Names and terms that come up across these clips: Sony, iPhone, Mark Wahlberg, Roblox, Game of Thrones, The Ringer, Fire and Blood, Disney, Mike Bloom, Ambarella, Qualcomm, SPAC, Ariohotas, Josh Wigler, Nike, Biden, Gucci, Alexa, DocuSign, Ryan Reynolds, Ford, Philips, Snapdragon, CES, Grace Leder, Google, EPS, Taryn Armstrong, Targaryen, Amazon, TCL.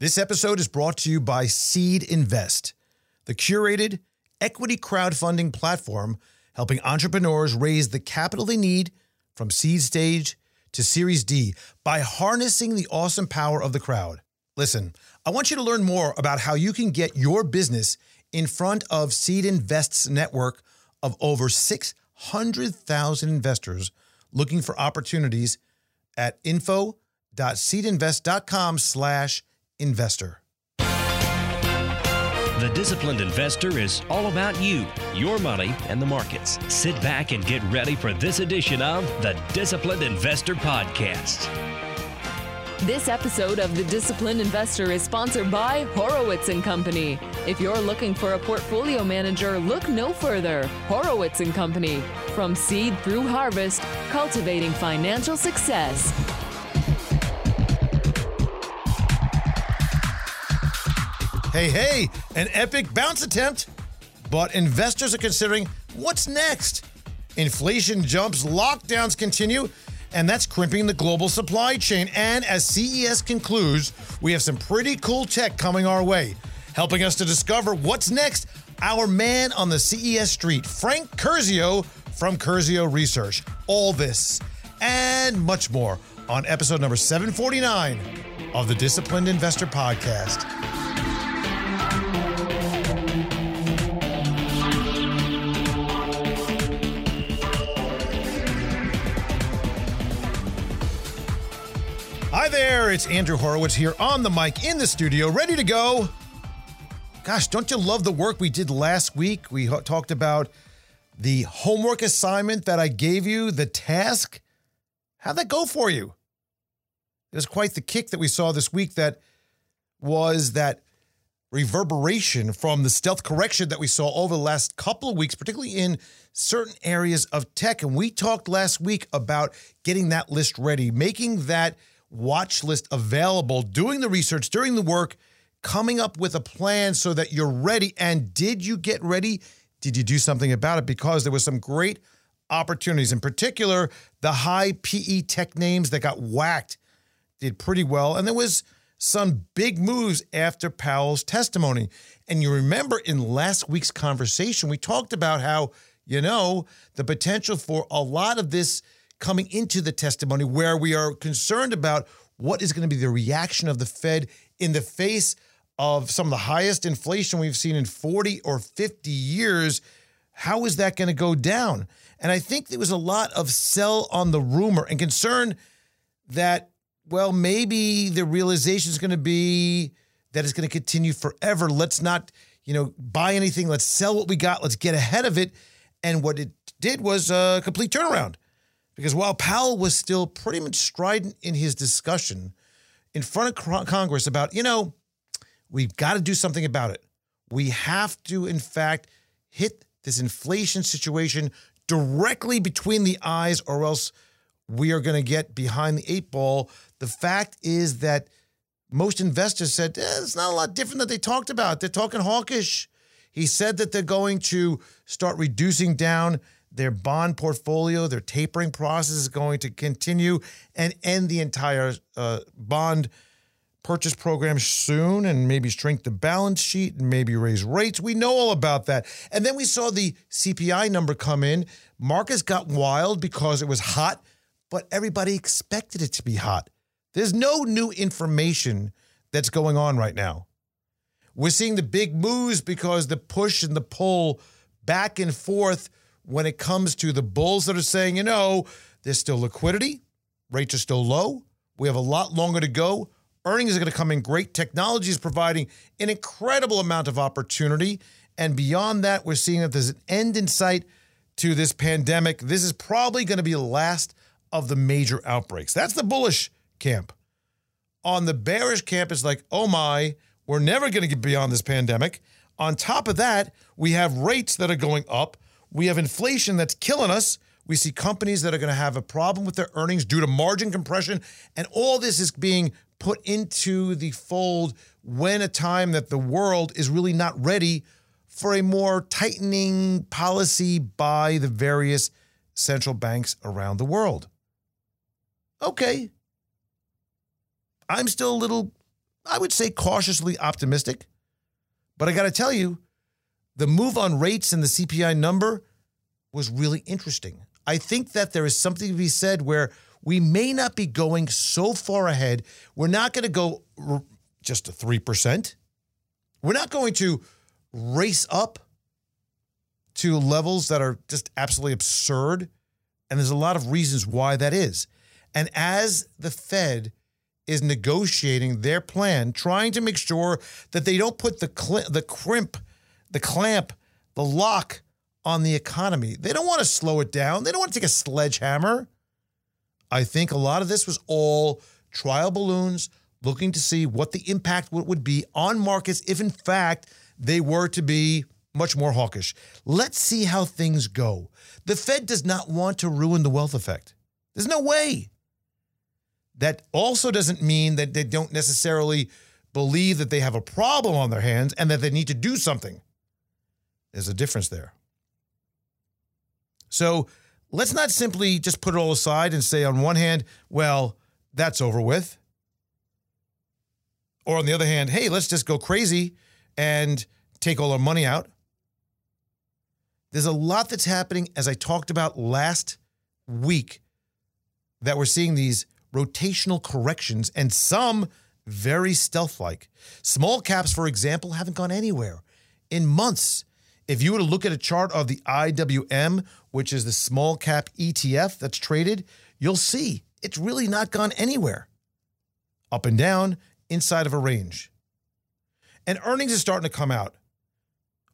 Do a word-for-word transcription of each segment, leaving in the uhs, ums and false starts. This episode is brought to you by SeedInvest, the curated equity crowdfunding platform helping entrepreneurs raise the capital they need from seed stage to Series D by harnessing the awesome power of the crowd. Listen, I want you to learn more about how you can get your business in front of SeedInvest's network of over six hundred thousand investors looking for opportunities at info.seedinvest.com slash investor. The Disciplined Investor is all about you, your money, and the markets. Sit back and get ready for this edition of the Disciplined Investor Podcast. This episode of The Disciplined Investor is sponsored by Horowitz and Company. If you're looking for a portfolio manager, look no further. Horowitz and Company. From seed through harvest, cultivating financial success. Hey, hey, an epic bounce attempt. But investors are considering what's next. Inflation jumps, lockdowns continue, and that's crimping the global supply chain. And as C E S concludes, we have some pretty cool tech coming our way. Helping us to discover what's next, our man on the C E S street, Frank Curzio from Curzio Research. All this and much more on episode number seven forty-nine of the Disciplined Investor Podcast. Hi there, it's Andrew Horowitz here on the mic in the studio, ready to go. Gosh, don't you love the work we did last week? We ho- talked about the homework assignment that I gave you, the task. How'd that go for you? It was quite the kick that we saw this week that was that reverberation from the stealth correction that we saw over the last couple of weeks, particularly in certain areas of tech. And we talked last week about getting that list ready, making that watch list available, doing the research, doing the work, coming up with a plan so that you're ready. And did you get ready? Did you do something about it? Because there was some great opportunities. In particular, the high P E tech names that got whacked did pretty well. And there was some big moves after Powell's testimony. And you remember in last week's conversation, we talked about how, you know, the potential for a lot of this coming into the testimony where we are concerned about what is going to be the reaction of the Fed in the face of some of the highest inflation we've seen in forty or fifty years. How is that going to go down? And I think there was a lot of sell on the rumor and concern that, well, maybe the realization is going to be that it's going to continue forever. Let's not, you know, buy anything. Let's sell what we got. Let's get ahead of it. And what it did was a complete turnaround. Because while Powell was still pretty much strident in his discussion in front of Congress about, you know, we've got to do something about it. We have to, in fact, hit this inflation situation directly between the eyes or else we are going to get behind the eight ball. The fact is that most investors said, eh, it's not a lot different that they talked about. They're talking hawkish. He said that they're going to start reducing down their bond portfolio, their tapering process is going to continue and end the entire uh, bond purchase program soon and maybe shrink the balance sheet and maybe raise rates. We know all about that. And then we saw the C P I number come in. Markets got wild because it was hot, but everybody expected it to be hot. There's no new information that's going on right now. We're seeing the big moves because the push and the pull back and forth when it comes to the bulls that are saying, you know, there's still liquidity, rates are still low, we have a lot longer to go, earnings are going to come in great, technology is providing an incredible amount of opportunity, and beyond that, we're seeing that there's an end in sight to this pandemic. This is probably going to be the last of the major outbreaks. That's the bullish camp. On the bearish camp, it's like, oh my, we're never going to get beyond this pandemic. On top of that, we have rates that are going up. We have inflation that's killing us. We see companies that are going to have a problem with their earnings due to margin compression. And all this is being put into the fold when a time that the world is really not ready for a more tightening policy by the various central banks around the world. Okay. I'm still a little I would say cautiously optimistic. But I got to tell you, the move on rates and the C P I number was really interesting. I think that there is something to be said where we may not be going so far ahead. We're not going to go just to three percent. We're not going to race up to levels that are just absolutely absurd. And there's a lot of reasons why that is. And as the Fed is negotiating their plan, trying to make sure that they don't put the cl- the crimp, the clamp, the lock on the economy. They don't want to slow it down. They don't want to take a sledgehammer. I think a lot of this was all trial balloons, looking to see what the impact would be on markets if, in fact, they were to be much more hawkish. Let's see how things go. The Fed does not want to ruin the wealth effect. There's no way. That also doesn't mean that they don't necessarily believe that they have a problem on their hands and that they need to do something. There's a difference there. So let's not simply just put it all aside and say on one hand, well, that's over with. Or on the other hand, hey, let's just go crazy and take all our money out. There's a lot that's happening, as I talked about last week, that we're seeing these rotational corrections, and some very stealth-like. Small caps, for example, haven't gone anywhere in months. If you were to look at a chart of the I W M, which is the small cap E T F that's traded, you'll see it's really not gone anywhere. Up and down, inside of a range. And earnings are starting to come out.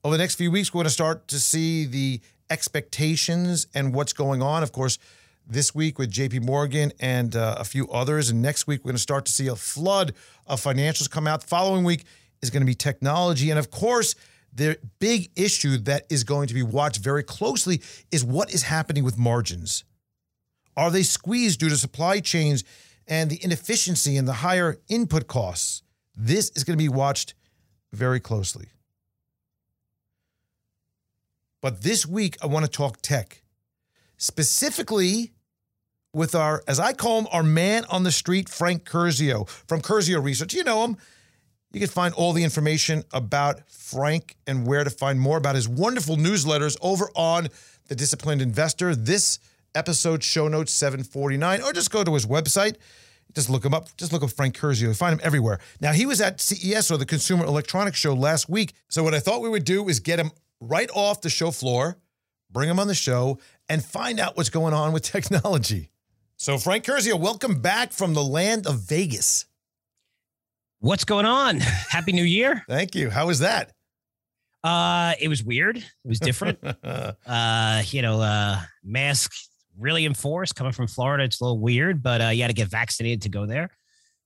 Over the next few weeks, we're going to start to see the expectations and what's going on. Of course, this week with J P Morgan and uh, a few others. And next week, we're going to start to see a flood of financials come out. The following week is going to be technology. And of course, the big issue that is going to be watched very closely is what is happening with margins. Are they squeezed due to supply chains and the inefficiency and the higher input costs? This is going to be watched very closely. But this week, I want to talk tech. Specifically, with our, as I call him, our man on the street, Frank Curzio from Curzio Research. You know him. You can find all the information about Frank and where to find more about his wonderful newsletters over on The Disciplined Investor. This episode, show notes seven forty-nine, or just go to his website. Just look him up. Just look up Frank Curzio. You find him everywhere. Now, he was at C E S, or the Consumer Electronics Show, last week. So what I thought we would do is get him right off the show floor, bring him on the show, and find out what's going on with technology. So Frank Curzio, welcome back from the land of Vegas. What's going on? Happy New Year. Thank you. How was that? Uh, it was weird. It was different. uh, you know, uh, mask really enforced. Coming from Florida, it's a little weird, but uh, you had to get vaccinated to go there.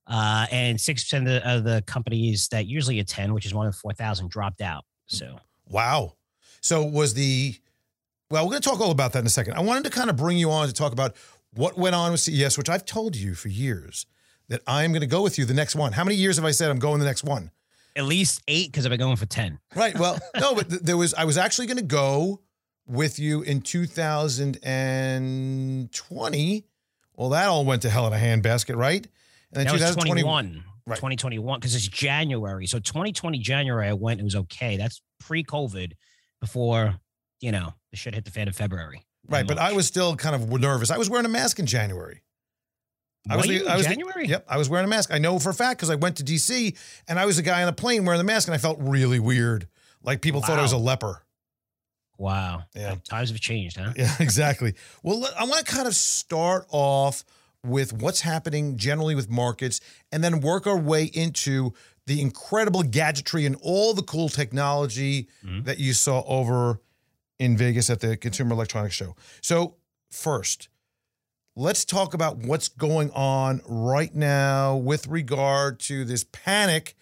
Uh, and six percent of the, of the companies that usually attend, which is one in four thousand, dropped out. So wow. So was the... Well, we're going to talk all about that in a second. I wanted to kind of bring you on to talk about what went on with C E S, which I've told you for years that I'm going to go with you the next one. How many years have I said I'm going the next one? At least eight, because I've been going for ten. Right. Well, no, but there was, I was actually going to go with you in two thousand twenty. Well, that all went to hell in a handbasket, right? And then that two thousand twenty-one. Was right. twenty twenty-one, because it's January. So twenty twenty January, I went, it was okay. That's pre-COVID, before, you know, the shit hit the fan in February. Right, but I was still kind of nervous. I was wearing a mask in January. I was, the, I was January? The, yep, I was wearing a mask. I know for a fact because I went to D C and I was a guy on a plane wearing the mask and I felt really weird. Like people wow. thought I was a leper. Wow. Yeah. Times have changed, huh? Yeah, exactly. Well, I want to kind of start off with what's happening generally with markets and then work our way into the incredible gadgetry and all the cool technology mm-hmm. that you saw over in Vegas at the Consumer Electronics Show. So first, let's talk about what's going on right now with regard to this panic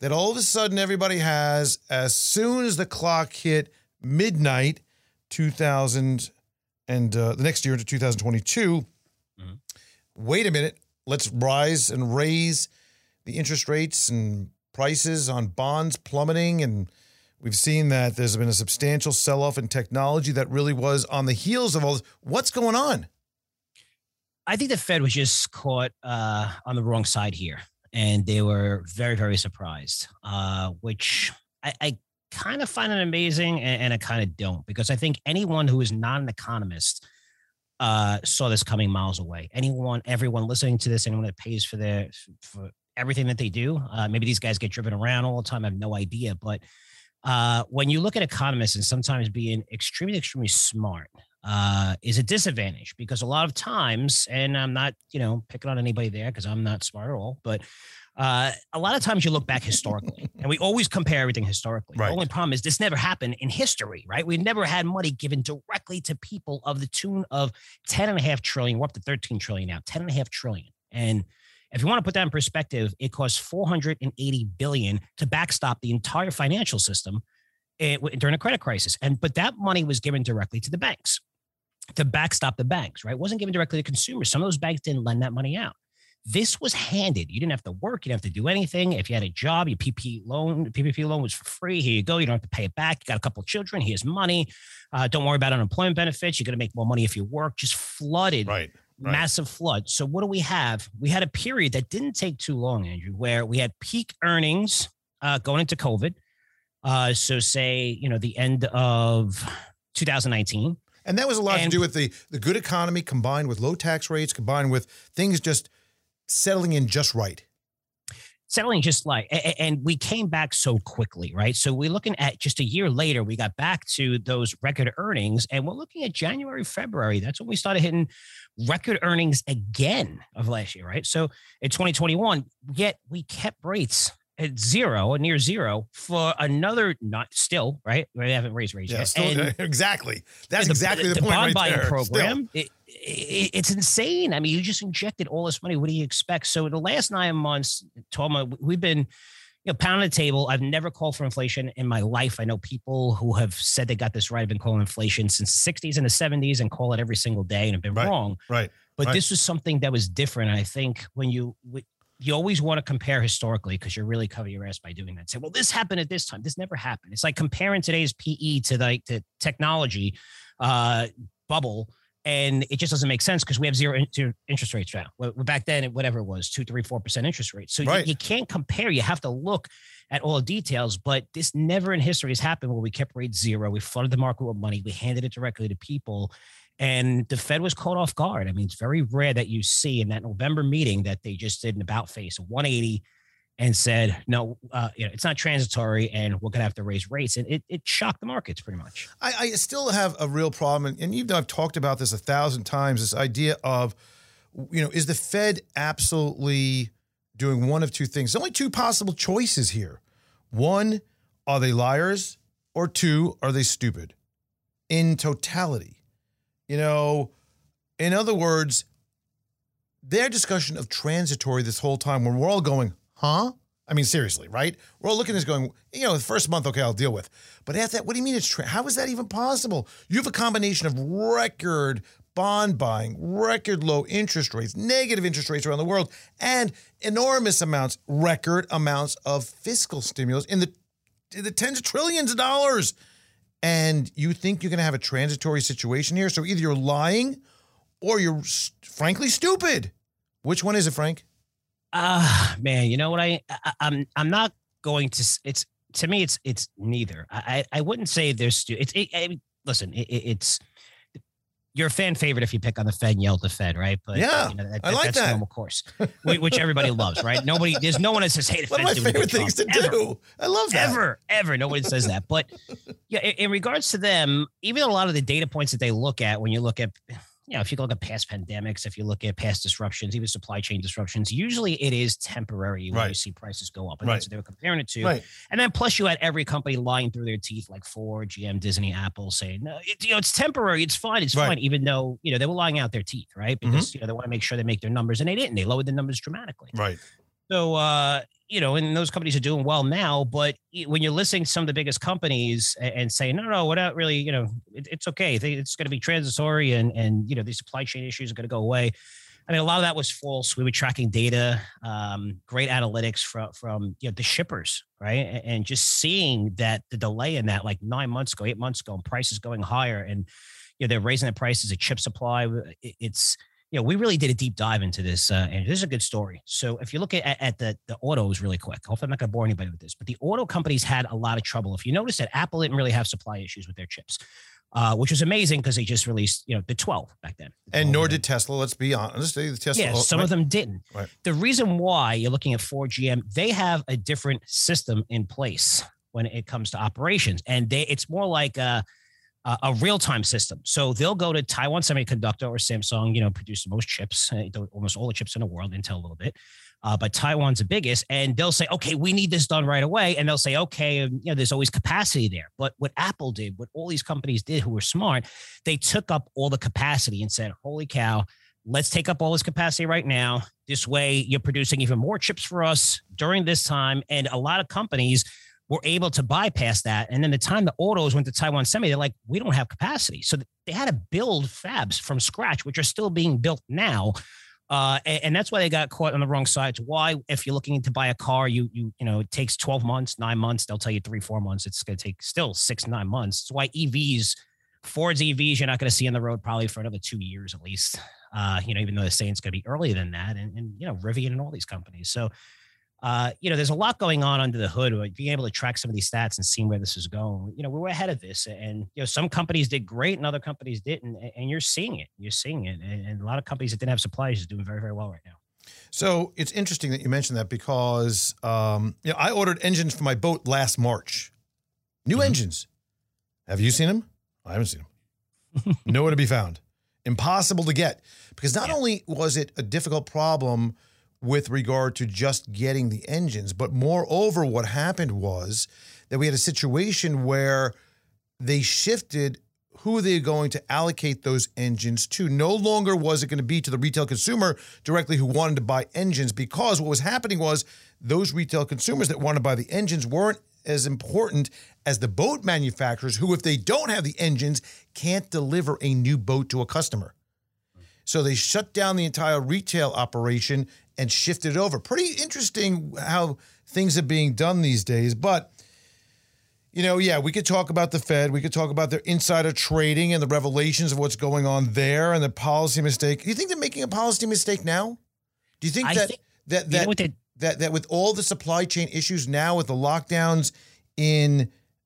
that all of a sudden everybody has as soon as the clock hit midnight, two thousand and uh, the next year to two thousand twenty-two. Mm-hmm. Wait a minute, let's rise and raise the interest rates and prices on bonds plummeting, and we've seen that there's been a substantial sell-off in technology that really was on the heels of all this. What's going on? I think the Fed was just caught uh, on the wrong side here. and they were very, very surprised, uh, which I, I kind of find it amazing and, and I kind of don't, because I think anyone who is not an economist uh, saw this coming miles away. Anyone, everyone listening to this, anyone that pays for their for everything that they do, uh, maybe these guys get driven around all the time. I have no idea. But uh, when you look at economists and sometimes being extremely, extremely smart, uh, is a disadvantage, because a lot of times, and I'm not, you know, picking on anybody there because I'm not smart at all, but uh, a lot of times you look back historically and we always compare everything historically. Right. The only problem is this never happened in history, right? We've never had money given directly to people of the tune of ten and a half trillion. We're up to thirteen trillion now, ten and a half trillion. And if you want to put that in perspective, it costs four hundred eighty billion dollars to backstop the entire financial system it, during a credit crisis. And, but that money was given directly to the banks, to backstop the banks, right? It wasn't given directly to consumers. Some of those banks didn't lend that money out. This was handed. You didn't have to work. You didn't have to do anything. If you had a job, your P P P loan, P P P loan was for free. Here you go. You don't have to pay it back. You got a couple of children. Here's money. Uh, don't worry about unemployment benefits. You're going to make more money if you work. Just flooded. Right. Right. Massive flood. So what do we have? We had a period that didn't take too long, Andrew, where we had peak earnings uh, going into COVID. Uh, so say, you know, the end of two thousand nineteen. And that was a lot and, to do with the, the good economy combined with low tax rates, combined with things just settling in just right. Settling just like, and we came back so quickly, right? So we're looking at just a year later, we got back to those record earnings, and we're looking at January, February. That's when we started hitting record earnings again of last year, right? So in twenty twenty-one, yet we kept rates at zero or near zero for another, not still, right? We haven't raised rates yeah, yet. Still, and exactly. That's the, exactly the, the point bond right buying there. Program. It, it, it's insane. I mean, you just injected all this money. What do you expect? So the last nine months, twelve months, we've been, you know, pounding the table. I've never called for inflation in my life. I know people who have said they got this right have been calling inflation since the sixties and the seventies and call it every single day and have been right, wrong. Right. But right. This was something that was different. And I think when you... We, You always want to compare historically because you're really covering your ass by doing that. Say, well, this happened at this time. This never happened. It's like comparing today's P E to like the technology uh, bubble. And it just doesn't make sense because we have zero in- interest rates now. Well, back then, whatever it was, two, three, four percent interest rates. So right. you, you can't compare. You have to look at all the details. But this never in history has happened where we kept rates zero. We flooded the market with money. We handed it directly to people. And the Fed was caught off guard. I mean, it's very rare that you see in that November meeting that they just did an about face of one eighty and said, no, uh, you know, it's not transitory and we're going to have to raise rates. And it, it shocked the markets pretty much. I, I still have a real problem. And you've I've talked about this a thousand times, this idea of, you know, is the Fed absolutely doing one of two things? There's only two possible choices here. One, are they liars? Or two, are they stupid? In totality. You know, in other words, their discussion of transitory this whole time when we're all going, huh? I mean, seriously, right? We're all looking at this going, you know, the first month, okay, I'll deal with. But after that, what do you mean it's tra- how is that even possible? You have a combination of record bond buying, record low interest rates, negative interest rates around the world, and enormous amounts, record amounts of fiscal stimulus in the, in the tens of trillions of dollars. And you think you're going to have a transitory situation here? So either you're lying or you're st- frankly stupid. Which one is it, Frank? Ah, uh, man, you know what? I, I I'm I'm not going to. It's to me, it's it's neither. I I wouldn't say there's stupid. It's it, it, listen, it, it's you're a fan favorite if you pick on the Fed and yell at the Fed, right? But yeah, you know, that, I like that's that. Normal course, which everybody loves, right? Nobody, there's no one that says, "Hey, the Fed's doing one of my favorite things to do." I love that. Ever, ever, nobody says that. But yeah, in, in regards to them, even a lot of the data points that they look at, when you look at, you know, if you look at past pandemics, if you look at past disruptions, even supply chain disruptions, usually it is temporary when right. you see prices go up, and right. that's what they were comparing it to. Right. And then plus you had every company lying through their teeth, like Ford, G M, Disney, Apple, saying, no, it, you know, it's temporary, it's fine, it's right. fine, even though, you know, they were lying out their teeth, right? Because, mm-hmm. you know, they want to make sure they make their numbers, and they didn't. They lowered the numbers dramatically. Right. So, uh, you know, and those companies are doing well now, but when you're listing some of the biggest companies and saying, no, no, we're not really, you know, it, it's okay. It's going to be transitory and, and, you know, these supply chain issues are going to go away. I mean, a lot of that was false. We were tracking data, um, great analytics from, from, you know, the shippers, right? And just seeing that the delay in that, like nine months ago, eight months ago, and prices going higher and, you know, they're raising the prices of chip supply. It's, you know, we really did a deep dive into this, uh, and this is a good story. So if you look at, at the, the autos really quick, hopefully I'm not going to bore anybody with this, but the auto companies had a lot of trouble. If you notice that Apple didn't really have supply issues with their chips, uh, which was amazing because they just released, you know, the twelve back then. The and nor did Tesla, let's be honest. The Tesla, yeah, some right. of them didn't. Right. The reason why you're looking at Ford, G M, they have a different system in place when it comes to operations. And they, it's more like a, a real-time system. So they'll go to Taiwan Semiconductor or Samsung, you know, produce the most chips, almost all the chips in the world, Intel a little bit. Uh, but Taiwan's the biggest. And they'll say, okay, we need this done right away. And they'll say, okay, and, you know, there's always capacity there. But what Apple did, what all these companies did who were smart, they took up all the capacity and said, holy cow, let's take up all this capacity right now. This way you're producing even more chips for us during this time. And a lot of companies were able to bypass that. And then the time the autos went to Taiwan Semi, they're like, we don't have capacity. So they had to build fabs from scratch, which are still being built now. Uh, and, and that's why they got caught on the wrong side. It's why if you're looking to buy a car, you, you, you know, it takes twelve months, nine months. They'll tell you three, four months. It's going to take still six, nine months. It's why E Vs, Ford's E Vs, you're not going to see on the road probably for another two years at least. Uh, you know, even though they're saying it's going to be earlier than that. And, and, you know, Rivian and all these companies. So, Uh, you know, there's a lot going on under the hood. Being able to track some of these stats and seeing where this is going, you know, we were ahead of this, and you know, some companies did great and other companies didn't, and you're seeing it. You're seeing it, and a lot of companies that didn't have supplies is doing very, very well right now. So it's interesting that you mentioned that because um, you know, I ordered engines for my boat last March, new mm-hmm. engines. Have you seen them? I haven't seen them. Nowhere to be found. Impossible to get because not yeah. only was it a difficult problem with regard to just getting the engines. But moreover, what happened was that we had a situation where they shifted who they're going to allocate those engines to. No longer was it going to be to the retail consumer directly who wanted to buy engines, because what was happening was those retail consumers that wanted to buy the engines weren't as important as the boat manufacturers who, if they don't have the engines, can't deliver a new boat to a customer. So they shut down the entire retail operation and shifted over. Pretty interesting how things are being done these days. But, you know, yeah, we could talk about the Fed. We could talk about their insider trading and the revelations of what's going on there and the policy mistake. Do you think they're making a policy mistake now? Do you think, that, think that, that, that, that, that with all the supply chain issues now with the lockdowns in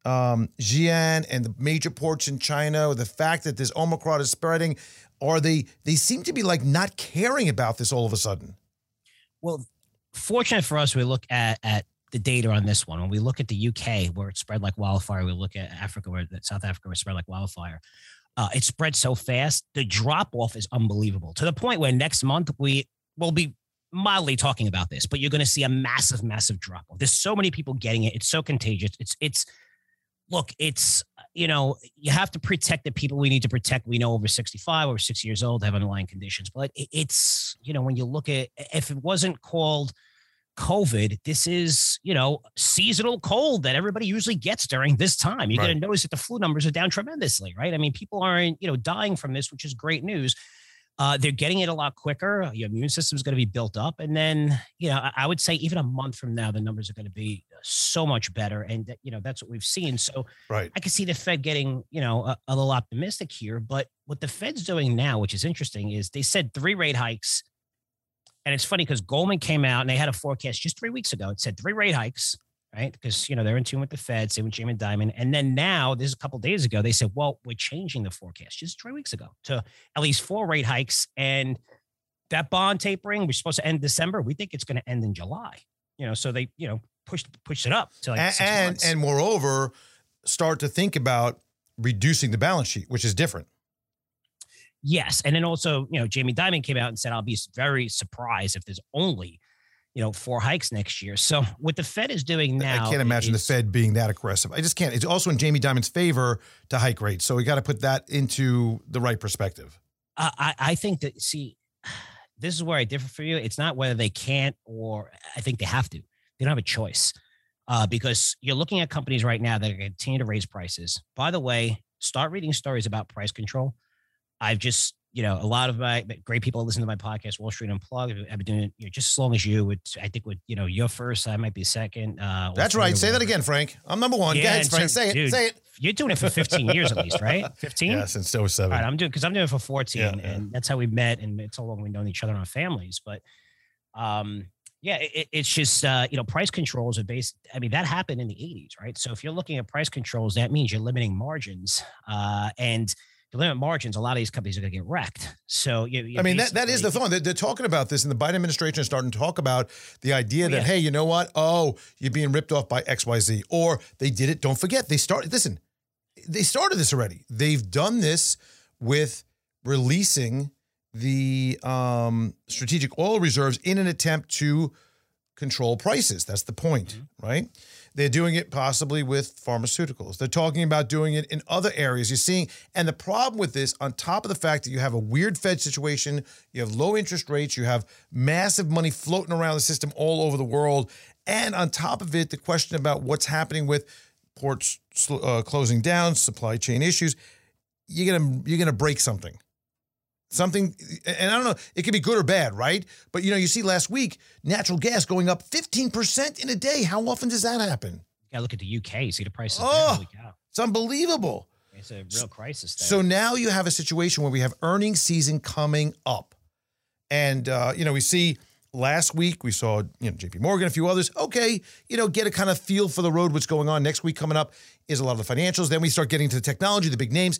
um, Xi'an and the major ports in China, with the fact that this Omicron is spreading, are they, they seem to be like not caring about this all of a sudden? Well, fortunate for us, we look at, at the data on this one. When we look at the U K, where it spread like wildfire, we look at Africa, where South Africa was spread like wildfire. Uh, it spread so fast. The drop-off is unbelievable, to the point where next month we will be mildly talking about this, but you're going to see a massive, massive drop-off. There's so many people getting it. It's so contagious. It's, it's, look, it's, you know, you have to protect the people we need to protect. We know over sixty-five, over sixty years old have underlying conditions, but it's, you know, when you look at, if it wasn't called COVID, this is, you know, seasonal cold that everybody usually gets during this time. You're right. going to notice that the flu numbers are down tremendously, right? I mean, people aren't, you know, dying from this, which is great news. Uh, they're getting it a lot quicker. Your immune system is going to be built up. And then, you know, I, I would say even a month from now, the numbers are going to be so much better. And, th- you know, that's what we've seen. So right. I can see the Fed getting, you know, a, a little optimistic here. But what the Fed's doing now, which is interesting, is they said three rate hikes. And it's funny because Goldman came out and they had a forecast just three weeks ago. It said three rate hikes, right? Because, you know, they're in tune with the Fed, same with Jamie Dimon. And then now, this is a couple of days ago, they said, well, we're changing the forecast just three weeks ago to at least four rate hikes. And that bond tapering, we're supposed to end December. We think it's going to end in July. You know, so they, you know, pushed, pushed it up to like and, six months. And, and moreover, start to think about reducing the balance sheet, which is different. Yes. And then also, you know, Jamie Dimon came out and said, I'll be very surprised if there's only, you know, four hikes next year. So what the Fed is doing now, I can't imagine is, the Fed being that aggressive. I just can't. It's also in Jamie Dimon's favor to hike rates. So we got to put that into the right perspective. I, I think that, see, this is where I differ from you. It's not whether they can't, or I think they have to. They don't have a choice uh, because you're looking at companies right now that are going to continue to raise prices. By the way, start reading stories about price control. I've just you know, a lot of my great people listen to my podcast, Wall Street Unplugged. I've been doing it, you know, just as long as you would, I think would, you know, you're first, I might be second. Uh, That's right. Say that again, Frank. I'm number one. Yeah, go ahead, Frank. So, say it. Dude, say it. You're doing it for fifteen years at least, right? fifteen? Yeah, since oh seven. All right, I'm doing, because I'm doing it for fourteen. Yeah, yeah. And that's how we met. And it's how long we've known each other and our families. But um, yeah, it, it's just, uh, you know, price controls are based. I mean, that happened in the eighties, right? So if you're looking at price controls, that means you're limiting margins. Uh, and to limit margins, a lot of these companies are going to get wrecked. So, you, you I mean, that, that is the thing. They're, they're talking about this, and the Biden administration is starting to talk about the idea oh, that, yeah. hey, you know what? Oh, you're being ripped off by X Y Z. Or they did it. Don't forget. They started, listen, they started this already. They've done this with releasing the um, strategic oil reserves in an attempt to control prices. That's the point, mm-hmm. right? They're doing it possibly with pharmaceuticals. They're talking about doing it in other areas. You're seeing, and the problem with this, on top of the fact that you have a weird Fed situation, you have low interest rates, you have massive money floating around the system all over the world, and on top of it, the question about what's happening with ports uh, closing down, supply chain issues, you're gonna you're gonna break something. Something, and I don't know, it could be good or bad, right? But, you know, you see last week, natural gas going up fifteen percent in a day. How often does that happen? You got to look at the U K, see the prices. Oh, there. It's unbelievable. It's a real crisis there. So now you have a situation where we have earnings season coming up. And, uh, you know, we see last week, we saw, you know, J P Morgan, a few others. Okay, you know, get a kind of feel for the road, what's going on. Next week coming up is a lot of the financials. Then we start getting to the technology, the big names.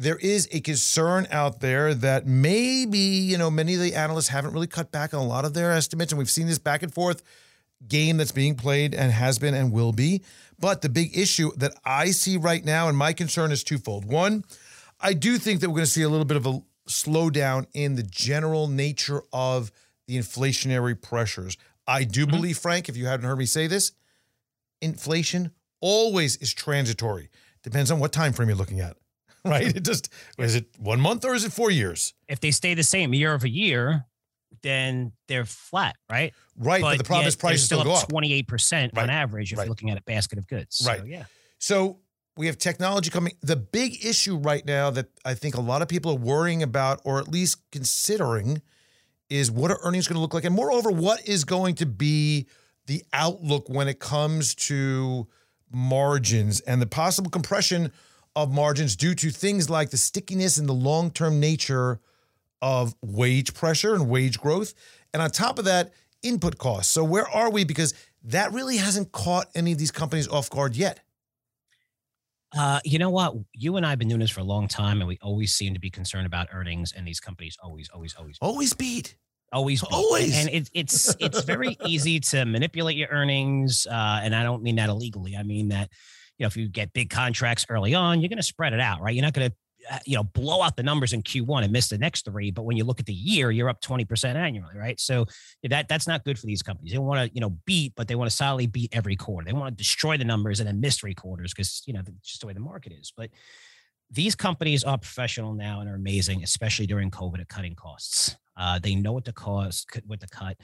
There is a concern out there that maybe, you know, many of the analysts haven't really cut back on a lot of their estimates. And we've seen this back and forth game that's being played and has been and will be. But the big issue that I see right now, and my concern is twofold. One, I do think that we're going to see a little bit of a slowdown in the general nature of the inflationary pressures. I do mm-hmm. believe, Frank, if you haven't heard me say this, inflation always is transitory. Depends on what time frame you're looking at. Right? It just, is it one month or is it four years? If they stay the same year over year, then they're flat, right? Right. But, but the problem is prices still go up twenty-eight percent right. on average if right. you're looking at a basket of goods. Right. So, yeah. So we have technology coming. The big issue right now that I think a lot of people are worrying about, or at least considering, is what are earnings going to look like? And moreover, what is going to be the outlook when it comes to margins and the possible compression of margins due to things like the stickiness and the long-term nature of wage pressure and wage growth. And on top of that, input costs. So where are we? Because that really hasn't caught any of these companies off guard yet. Uh, you know what? You and I have been doing this for a long time, and we always seem to be concerned about earnings, and these companies always, always, always, always beat. Always, always, and it, it's it's very easy to manipulate your earnings, uh, and I don't mean that illegally. I mean that, you know, if you get big contracts early on, you're going to spread it out, right? You're not going to, you know, blow out the numbers in Q one and miss the next three. But when you look at the year, you're up twenty percent annually, right? So that that's not good for these companies. They want to, you know, beat, but they want to solidly beat every quarter. They want to destroy the numbers and then miss three quarters because, you know, that's just the way the market is. But these companies are professional now and are amazing, especially during COVID at cutting costs. Uh, they know what to cost, what to cut.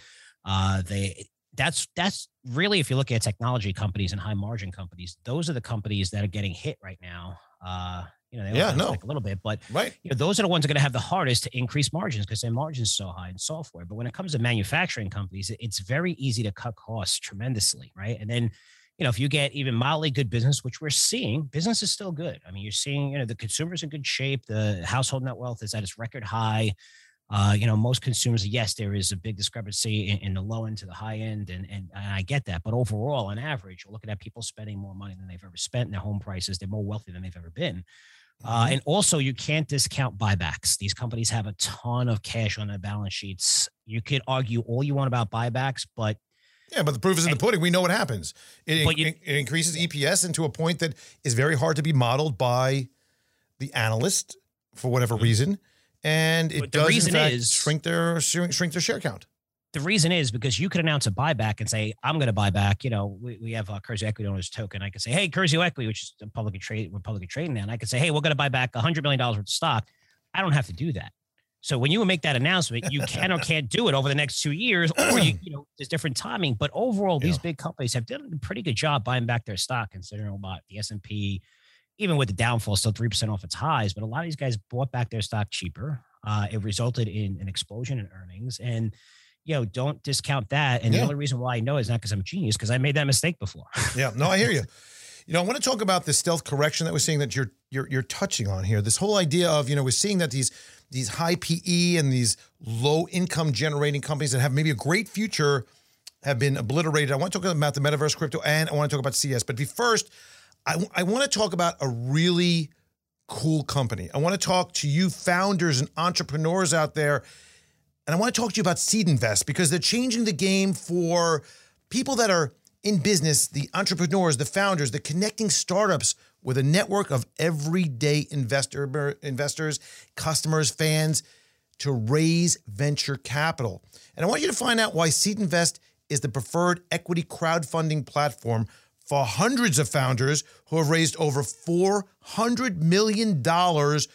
Uh, they... That's that's really, if you look at technology companies and high margin companies, those are the companies that are getting hit right now. Uh, you know, they yeah, no. like a little bit, but right. you know, those are the ones that are going to have the hardest to increase margins because their margins are so high in software. But when it comes to manufacturing companies, it's very easy to cut costs tremendously, right? And then, you know, if you get even mildly good business, which we're seeing, business is still good. I mean, you're seeing, you know, the consumer's in good shape. The household net wealth is at its record high. Uh, you know, most consumers, yes, there is a big discrepancy in, in the low end to the high end, and, and and I get that. But overall, on average, we're looking at people spending more money than they've ever spent in their home prices. They're more wealthy than they've ever been. Uh, and also, you can't discount buybacks. These companies have a ton of cash on their balance sheets. You could argue all you want about buybacks, but... Yeah, but the proof is in the pudding. We know what happens. It, you, it increases E P S into a point that is very hard to be modeled by the analyst for whatever reason. And it does, in fact, shrink their shrink their share count. The reason is because you could announce a buyback and say, I'm going to buy back. You know, we, we have a Curzio Equity Owners token. I could say, hey, Curzio Equity, which is publicly trade, we're publicly trading now. And I could say, hey, we're going to buy back one hundred million dollars worth of stock. I don't have to do that. So when you make that announcement, you can or can't do it over the next two years, or you, you know, there's different timing. But overall, yeah. these big companies have done a pretty good job buying back their stock, considering about the S and P. Even with the downfall, still three percent off its highs, but a lot of these guys bought back their stock cheaper. Uh, it resulted in an explosion in earnings. And, you know, don't discount that. And yeah. the only reason why I know is not because I'm a genius, because I made that mistake before. Yeah, no, I hear you. You know, I want to talk about the stealth correction that we're seeing that you're you're you're touching on here. This whole idea of, you know, we're seeing that these these high P E and these low income generating companies that have maybe a great future have been obliterated. I want to talk about the metaverse, crypto, and I want to talk about C E S. But first, I, I want to talk about a really cool company. I want to talk to you founders and entrepreneurs out there. And I want to talk to you about SeedInvest, because they're changing the game for people that are in business, the entrepreneurs, the founders, the connecting startups with a network of everyday investor, investors, customers, fans to raise venture capital. And I want you to find out why SeedInvest is the preferred equity crowdfunding platform for hundreds of founders who have raised over four hundred million dollars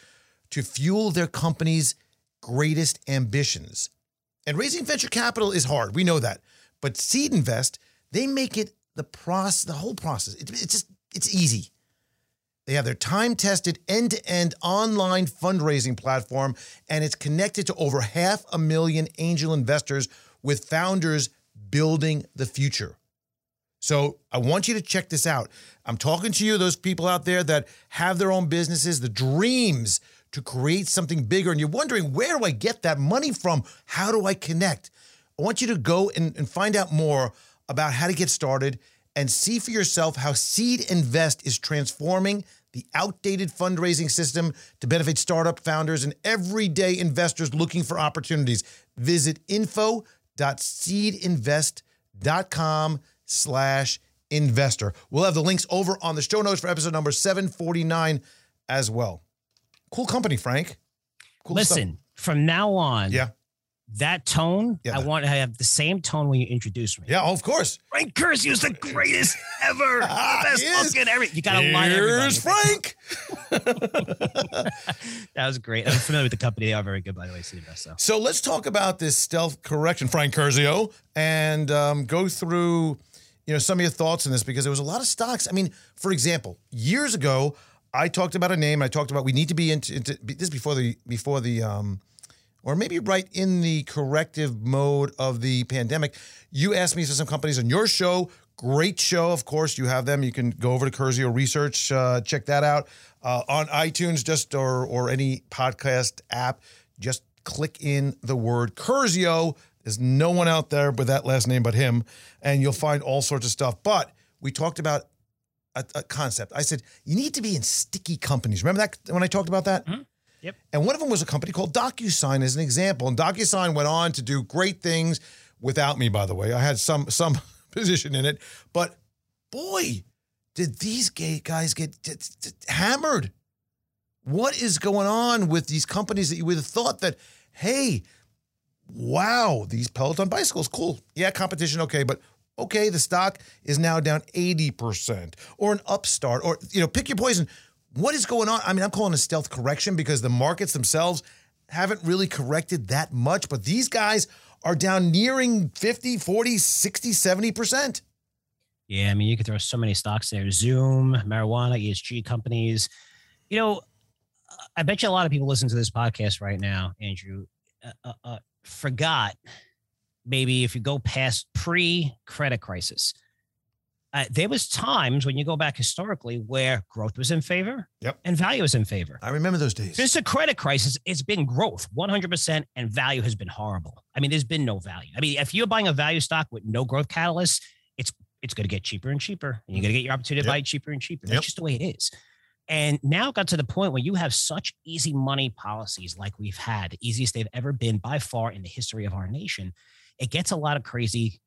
to fuel their company's greatest ambitions. And raising venture capital is hard. We know that. But SeedInvest, they make it the process, the whole process. It, it's just, it's easy. They have their time-tested end-to-end online fundraising platform, and it's connected to over half a million angel investors with founders building the future. So I want you to check this out. I'm talking to you, those people out there that have their own businesses, the dreams to create something bigger, and you're wondering, where do I get that money from? How do I connect? I want you to go and, and find out more about how to get started and see for yourself how SeedInvest is transforming the outdated fundraising system to benefit startup founders and everyday investors looking for opportunities. Visit info.seedinvest.com slash investor. We'll have the links over on the show notes for episode number seven forty-nine as well. Cool company, Frank. Cool Listen, stuff. From now on, yeah. that tone, yeah, I that. want to have the same tone when you introduce me. Yeah, oh, of course. Frank Curzio is the greatest ever. ah, the best looking ever. You got to line everybody. Here's Frank. That was great. I'm familiar with the company. They are very good, by the way. So, so let's talk about this stealth correction, Frank Curzio, and um, go through, you know, some of your thoughts on this, because there was a lot of stocks. I mean, for example, years ago, I talked about a name. I talked about we need to be into, into this before the before the um, or maybe right in the corrective mode of the pandemic. You asked me for some companies on your show. Great show, of course. You have them. You can go over to Curzio Research, uh, check that out uh, on iTunes, just or or any podcast app. Just click in the word Curzio. There's no one out there with that last name but him, and you'll find all sorts of stuff. But we talked about A, a concept. I said, you need to be in sticky companies. Remember that when I talked about that? Mm-hmm. Yep. And one of them was a company called DocuSign as an example. And DocuSign went on to do great things without me, by the way. I had some some position in it. But boy, did these gay guys get t- t- hammered. What is going on with these companies that you would have thought that, hey, wow, these Peloton bicycles, cool. Yeah, competition, okay, but okay, the stock is now down eighty percent, or an Upstart, or, you know, pick your poison. What is going on? I mean, I'm calling it a stealth correction because the markets themselves haven't really corrected that much, but these guys are down nearing fifty, forty, sixty, seventy percent. Yeah, I mean, you could throw so many stocks there. Zoom, marijuana, E S G companies. You know, I bet you a lot of people listening to this podcast right now, Andrew, uh, uh, forgot maybe if you go past pre-credit crisis, uh, there was times when you go back historically where growth was in favor yep. and value was in favor. I remember those days. Since the credit crisis, it's been growth one hundred percent and value has been horrible. I mean, there's been no value. I mean, if you're buying a value stock with no growth catalyst, it's it's going to get cheaper and cheaper. And you're going to get your opportunity to yep. buy it cheaper and cheaper. That's yep. just the way it is. And now it got to the point where you have such easy money policies like we've had, the easiest they've ever been by far in the history of our nation. It gets a lot of crazy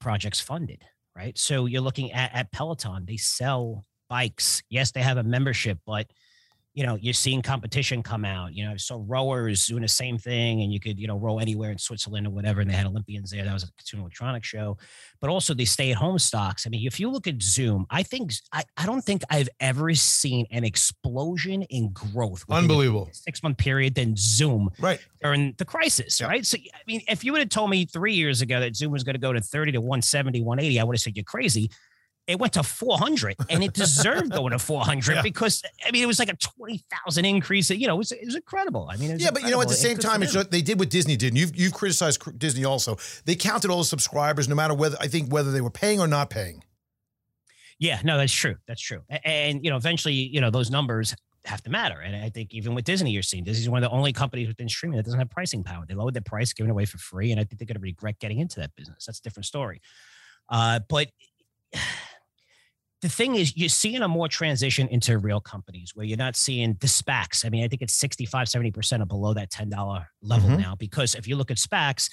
projects funded, right? So you're looking at, at Peloton, they sell bikes. Yes, they have a membership, but you know, you're seeing competition come out. You know, so rowers doing the same thing, and you could, you know, row anywhere in Switzerland or whatever. And they had Olympians there. That was a consumer electronics show, but also the stay-at-home stocks. I mean, if you look at Zoom, I think I, I don't think I've ever seen an explosion in growth. Unbelievable. Six-month period than Zoom right during the crisis, yeah. right? So I mean, if you would have told me three years ago that Zoom was going to go to thirty to one seventy, one eighty, I would have said you're crazy. It went to four hundred, and it deserved going to four hundred yeah. because, I mean, it was like a twenty thousand increase. You know, it was, it was incredible. I mean, it was yeah, incredible. But you know, at the same time, it's what they did what Disney did, and you've, you've criticized Disney also. They counted all the subscribers, no matter whether, I think, whether they were paying or not paying. Yeah, no, that's true. That's true. And, and you know, eventually, you know, those numbers have to matter. And I think even with Disney, you're seeing Disney's one of the only companies within streaming that doesn't have pricing power. They lowered their price, giving it away for free. And I think they're going to regret getting into that business. That's a different story. Uh, but the thing is, you're seeing a more transition into real companies where you're not seeing the SPACs. I mean, I think it's sixty-five, seventy percent are below that ten dollar level mm-hmm. now, because if you look at SPACs,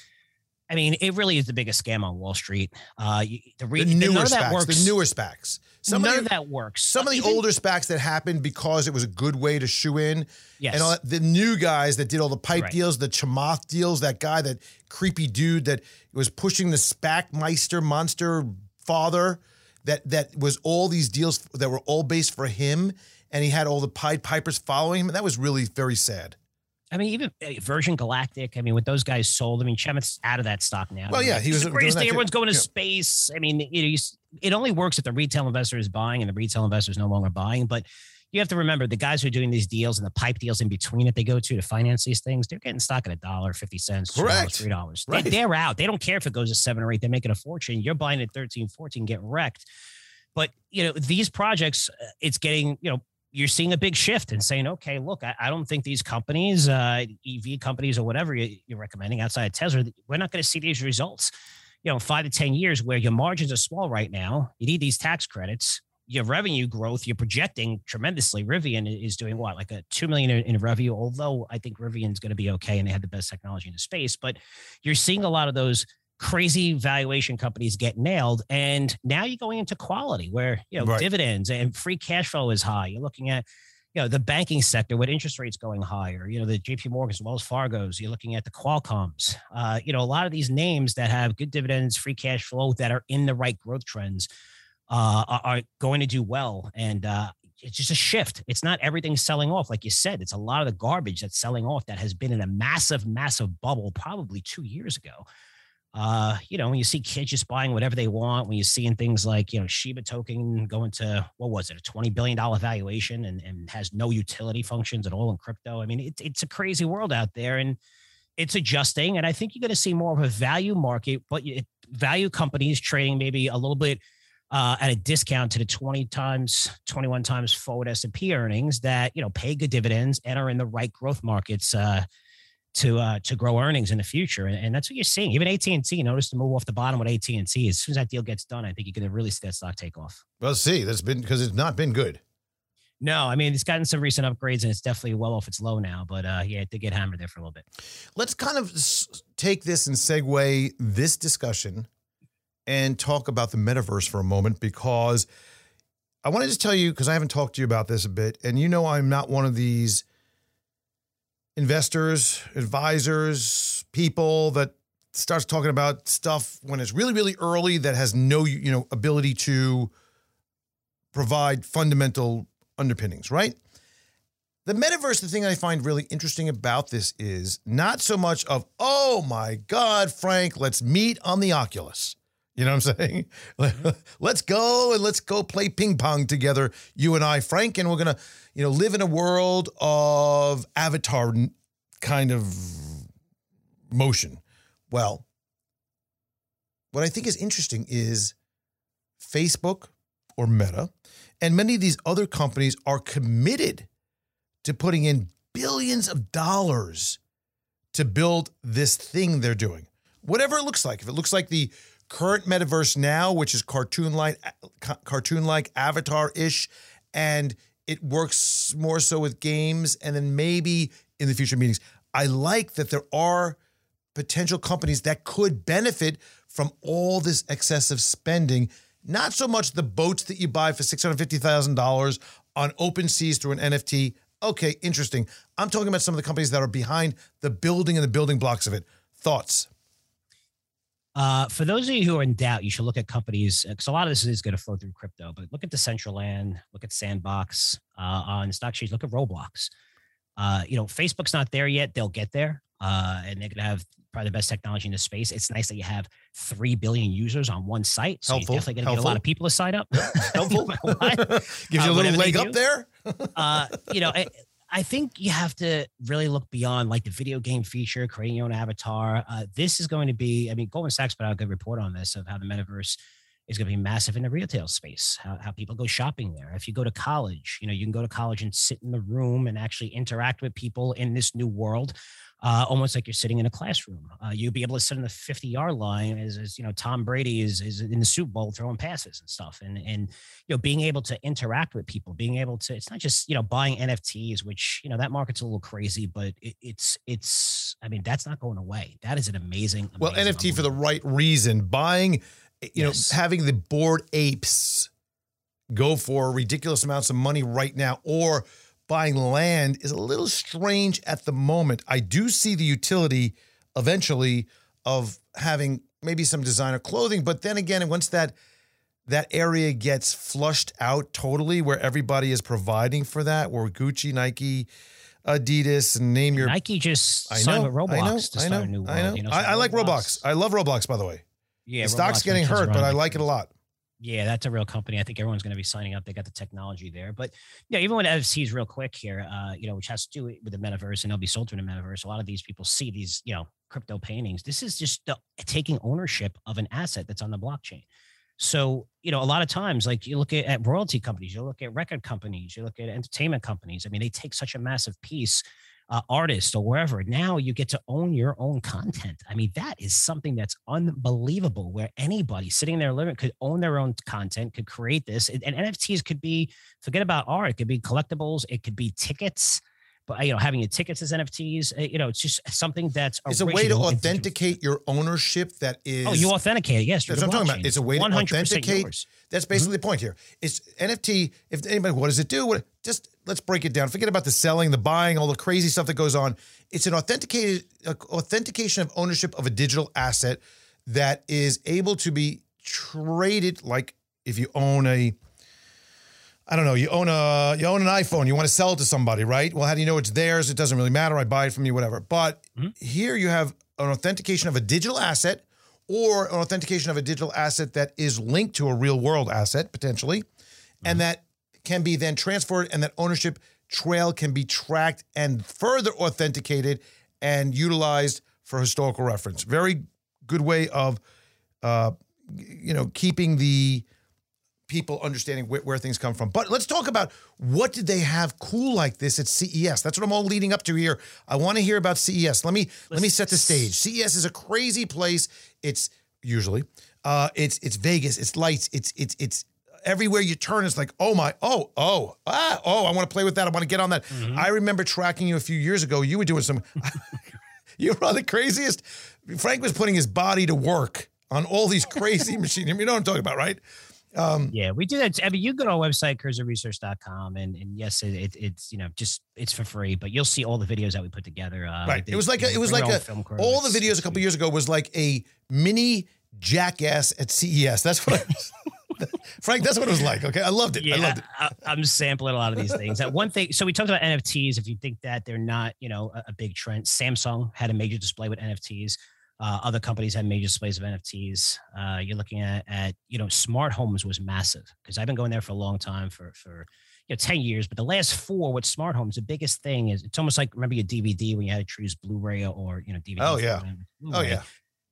I mean, it really is the biggest scam on Wall Street. Uh, the, re- the, newer none of that SPACs, works. the newer SPACs. Some none of, the, of that works. Some uh, of the even, older SPACs that happened because it was a good way to shoe in. Yes. And all that, the new guys that did all the pipe right. deals, the Chamath deals, that guy, that creepy dude that was pushing the SPAC meister, monster father, that, that was all these deals that were all based for him. And he had all the Pied Pipers following him. And that was really very sad. I mean, even Virgin Galactic, I mean, with those guys sold, I mean, Chamath's out of that stock now. Well, I mean, yeah, he was the greatest thing. Everyone's going to yeah. space. I mean, it, it only works if the retail investor is buying and the retail investor is no longer buying. But you have to remember the guys who are doing these deals and the pipe deals in between that they go to to finance these things, they're getting stock at a dollar, fifty cents, three dollars. Right. They, they're out. They don't care if it goes to seven or eight. They're making a fortune. You're buying at thirteen, fourteen, get wrecked. But, you know, these projects, it's getting, you know, you're seeing a big shift and saying, okay, look, I, I don't think these companies, uh, E V companies or whatever you, you're recommending outside of Tesla, we're not going to see these results, you know, five to ten years where your margins are small right now. You need these tax credits, your revenue growth, you're projecting tremendously. Rivian is doing what, like a two million in revenue, although I think Rivian's going to be okay. And they have the best technology in the space, but you're seeing a lot of those crazy valuation companies get nailed. And now you're going into quality where, you know, right. dividends and free cash flow is high. You're looking at, you know, the banking sector with interest rates going higher, you know, the J P Morgan's, Wells Fargo's, you're looking at the Qualcomm's, uh, you know, a lot of these names that have good dividends, free cash flow that are in the right growth trends uh, are, are going to do well. And uh, it's just a shift. It's not everything selling off. Like you said, it's a lot of the garbage that's selling off that has been in a massive, massive bubble probably two years ago. Uh, you know, when you see kids just buying whatever they want, when you're seeing things like, you know, Shiba token going to, what was it, a twenty billion dollars valuation and, and has no utility functions at all in crypto. I mean, it, it's a crazy world out there and it's adjusting. And I think you're going to see more of a value market, but it, value companies trading maybe a little bit uh, at a discount to the twenty times, twenty-one times forward S and P earnings that, you know, pay good dividends and are in the right growth markets, uh, to uh, to grow earnings in the future. And, and that's what you're seeing. Even A T and T, notice the move off the bottom with A T and T. As soon as that deal gets done, I think you're going to really see that stock take off. Well, see, that's been because it's not been good. No, I mean, it's gotten some recent upgrades and it's definitely well off its low now. But uh, yeah, it did get hammered there for a little bit. Let's kind of take this and segue this discussion and talk about the metaverse for a moment, because I want to just tell you, because I haven't talked to you about this a bit, and you know I'm not one of these investors, advisors, people that starts talking about stuff when it's really, really early that has no, you know, ability to provide fundamental underpinnings, right? The metaverse, the thing I find really interesting about this is not so much of, oh my God, Frank, let's meet on the Oculus. You know what I'm saying? Let's go and let's go play ping pong together, you and I, Frank, and we're going to, you know, live in a world of avatar kind of motion. Well, what I think is interesting is Facebook or Meta and many of these other companies are committed to putting in billions of dollars to build this thing they're doing. Whatever it looks like. If it looks like the current metaverse now, which is cartoon-like, cartoon-like, avatar-ish, and it works more so with games and then maybe in the future meetings. I like that there are potential companies that could benefit from all this excessive spending, not so much the boats that you buy for six hundred fifty thousand dollars on open seas through an N F T. Okay, interesting. I'm talking about some of the companies that are behind the building and the building blocks of it. Thoughts? Uh, for those of you who are in doubt, you should look at companies, because a lot of this is going to flow through crypto, but look at Decentraland, look at Sandbox, uh, on stock exchange, look at Roblox. Uh, you know, Facebook's not there yet. They'll get there. uh, and they're going to have probably the best technology in the space. It's nice that you have three billion users on one site. So Helpful. You're definitely going to get a lot of people to sign up. Helpful. No Gives uh, you a little leg up there. uh, you know, I, I think you have to really look beyond like the video game feature, creating your own avatar. Uh, this is going to be, I mean, Goldman Sachs put out a good report on this of how the metaverse is going to be massive in the retail space, how, how people go shopping there. If you go to college, you know, you can go to college and sit in the room and actually interact with people in this new world, uh, almost like you're sitting in a classroom. Uh, you'll be able to sit in the fifty-yard line as, as, you know, Tom Brady is is in the Super Bowl throwing passes and stuff. And, and you know, being able to interact with people, being able to, it's not just, you know, buying N F Ts, which, you know, that market's a little crazy, but it, it's, it's, I mean, that's not going away. That is an amazing, amazing well, N F T for the right reason. Buying, you know, yes. having the Bored Apes go for ridiculous amounts of money right now or buying land is a little strange at the moment. I do see the utility eventually of having maybe some designer clothing. But then again, once that that area gets flushed out totally where everybody is providing for that, where Gucci, Nike, Adidas, and name your... Nike just I signed know, with Roblox I know, to start I know, a new world. I, know. You know, I, I like Roblox. Roblox. I love Roblox, by the way. Yeah, the stock's getting hurt, but I like it a lot. Yeah, that's a real company. I think everyone's going to be signing up. They got the technology there. But yeah, even with N F Ts real quick here, uh, you know, which has to do with the metaverse and they'll be sold through the metaverse. A lot of these people see these, you know, crypto paintings. This is just the, taking ownership of an asset that's on the blockchain. So, you know, a lot of times, like you look at, at royalty companies, you look at record companies, you look at entertainment companies. I mean, they take such a massive piece. Uh, artist or wherever. Now you get to own your own content. I mean, that is something that's unbelievable where anybody sitting in their living could own their own content, could create this. And, and N F Ts could be, forget about art, it could be collectibles, it could be tickets, but you know, having your tickets as N F Ts, you know, it's just something that's It's a way to authenticate your ownership that is. Oh, you authenticate it. Yes. That's what I'm talking about. It's a way to authenticate. Yours. That's basically mm-hmm. the point here. It's N F T. If anybody, what does it do? What, just let's break it down. Forget about the selling, the buying, all the crazy stuff that goes on. It's an authenticated uh, authentication of ownership of a digital asset that is able to be traded. Like if you own a, I don't know, you own a you own an iPhone. You want to sell it to somebody, right? Well, how do you know it's theirs? It doesn't really matter. I buy it from you, whatever. But mm-hmm. here you have an authentication of a digital asset, or an authentication of a digital asset that is linked to a real world asset potentially, mm-hmm. and that can be then transferred, and that ownership trail can be tracked and further authenticated and utilized for historical reference. Very good way of, uh, you know, keeping the people understanding wh- where things come from. But let's talk about what did they have cool like this at C E S? That's what I'm all leading up to here. I want to hear about C E S. Let me let's, let me set the stage. C E S is a crazy place. It's usually, uh, it's it's Vegas. It's lights. It's it's it's. Everywhere you turn, it's like, oh my, oh, oh, ah, oh, I want to play with that. I want to get on that. Mm-hmm. I remember tracking you a few years ago. You were doing some, you were on the craziest. Frank was putting his body to work on all these crazy machines. You know what I'm talking about, right? Um, yeah, we do that. I mean, you go to our website, curzio research dot com, and, and yes, it, it, it's, you know, just, it's for free, but you'll see all the videos that we put together. Uh, right. They, it was like, a, it was like a, all the videos a couple years ago was like a mini Jackass at C E S. That's what I was. Frank, that's what it was like. Okay. I loved it. Yeah, I loved it. I, I'm sampling a lot of these things. That one thing. So we talked about N F Ts. If you think that they're not, you know, a, a big trend, Samsung had a major display with N F Ts. Uh, other companies had major displays of N F Ts. Uh, you're looking at, at, you know, smart homes was massive because I've been going there for a long time for, for, you know, ten years, but the last four with smart homes, the biggest thing is it's almost like, remember your D V D when you had to choose Blu-ray or, you know, D V D. Oh yeah. Oh yeah.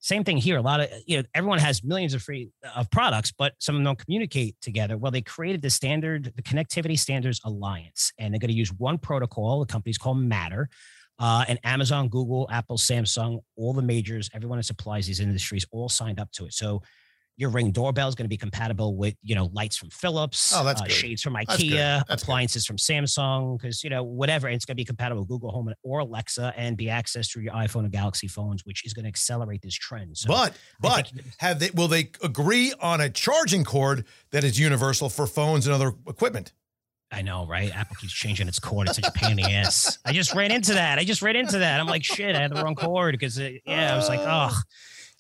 Same thing here. A lot of, you know, everyone has millions of free of products, but some of them don't communicate together. Well, they created the standard, the Connectivity Standards Alliance, and they're going to use one protocol. The company's called Matter, uh, and Amazon, Google, Apple, Samsung, all the majors, everyone that supplies these industries all signed up to it. So your Ring doorbell is going to be compatible with, you know, lights from Philips, oh, that's uh, shades from IKEA, that's that's appliances good. From Samsung, because, you know, whatever. And it's going to be compatible with Google Home or Alexa and be accessed through your iPhone and Galaxy phones, which is going to accelerate this trend. So but but think- have they will they agree on a charging cord that is universal for phones and other equipment? I know, right? Apple keeps changing its cord. It's such a pain in the ass. I just ran into that. I just ran into that. I'm like, shit, I had the wrong cord because, yeah, I was like, oh.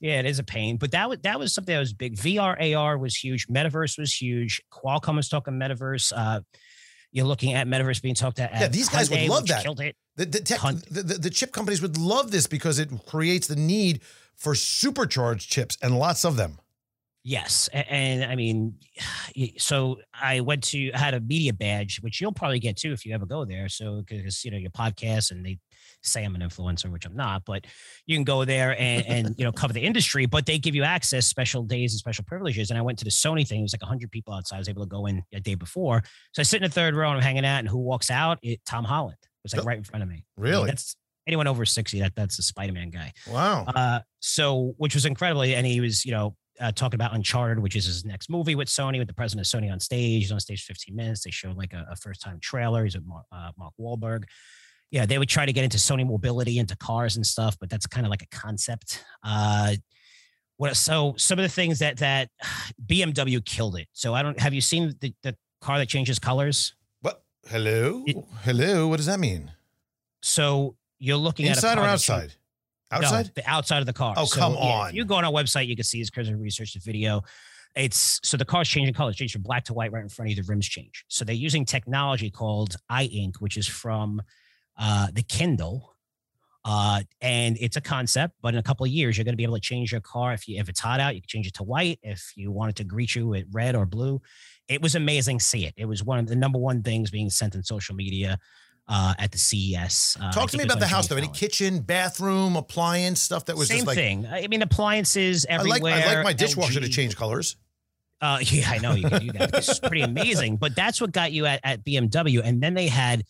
Yeah, it is a pain, but that was that was something that was big. V R, A R was huge. Metaverse was huge. Qualcomm was talking metaverse. Uh, You're looking at metaverse being talked at. Yeah, these guys Hyundai, would love that. Killed it. The, the, tech, the, the chip companies would love this because it creates the need for supercharged chips and lots of them. Yes. And, and I mean, so I went to, I had a media badge, which you'll probably get too, if you ever go there. So, cause you know, your podcast and they say I'm an influencer, which I'm not, but you can go there and, and you know, cover the industry, but they give you access, special days and special privileges. And I went to the Sony thing. It was like a hundred people outside. I was able to go in a day before. So I sit in the third row and I'm hanging out, and who walks out? It, Tom Holland. It was like oh, right in front of me. Really? I mean, that's, anyone over sixty, that that's the Spider-Man guy. Wow. Uh, so, which was incredible. And he was, you know, Uh, talking about Uncharted, which is his next movie with Sony, with the president of Sony on stage. He's on stage for fifteen minutes. They showed like a, a first-time trailer. He's with Mark, uh, Mark Wahlberg. Yeah, they would try to get into Sony mobility, into cars and stuff, but that's kind of like a concept. Uh, what? So some of the things that that B M W killed it. So I don't. Have you seen the, the car that changes colors? What? Hello? It, Hello? What does that mean? So you're looking inside at inside or outside? Outside? No, the outside of the car. Oh, so, come on. Yeah, if you go on our website, you can see his Curzio Research, the video. It's so the car's changing colors, changed from black to white right in front of you, the rims change. So they're using technology called iInk, which is from uh, the Kindle. Uh, and it's a concept, but in a couple of years, you're going to be able to change your car. If you, if it's hot out, you can change it to white. If you wanted to greet you with red or blue, it was amazing. See it. It was one of the number one things being sent in social media. Uh, at the C E S. Uh, Talk to me about the house, though. Any kitchen, bathroom, appliance, stuff that was Same just like- Same thing. I mean, appliances everywhere. I like, I like my dishwasher L G. To change colors. Uh, yeah, I know you can do that. It's pretty amazing. But that's what got you at, at B M W. And then they had,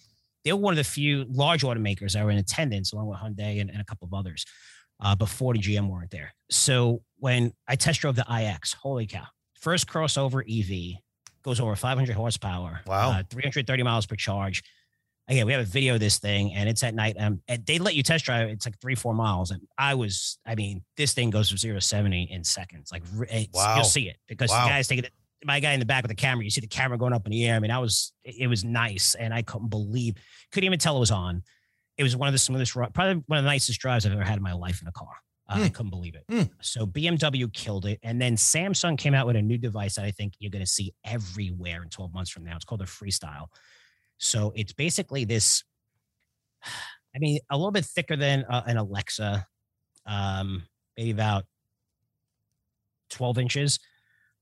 they were one of the few large automakers that were in attendance, along with Hyundai and, and a couple of others. Uh, but Ford and G M weren't there. So when I test drove the iX, holy cow. First crossover E V, goes over five hundred horsepower. Wow. Uh, three hundred thirty miles per charge. Again, we have a video of this thing, and it's at night. Um, and they let you test drive. It's like three, four miles. And I was, I mean, this thing goes from zero to seventy in seconds. Like, it's, wow. You'll see it because wow. The guy's taking it. My guy in the back with the camera, you see the camera going up in the air. I mean, I was, it was nice. And I couldn't believe, couldn't even tell it was on. It was one of the smoothest, probably one of the nicest drives I've ever had in my life in a car. Uh, mm. I couldn't believe it. Mm. So B M W killed it. And then Samsung came out with a new device that I think you're going to see everywhere in twelve months from now. It's called a Freestyle. So it's basically this, I mean, a little bit thicker than uh, an Alexa, um, maybe about twelve inches.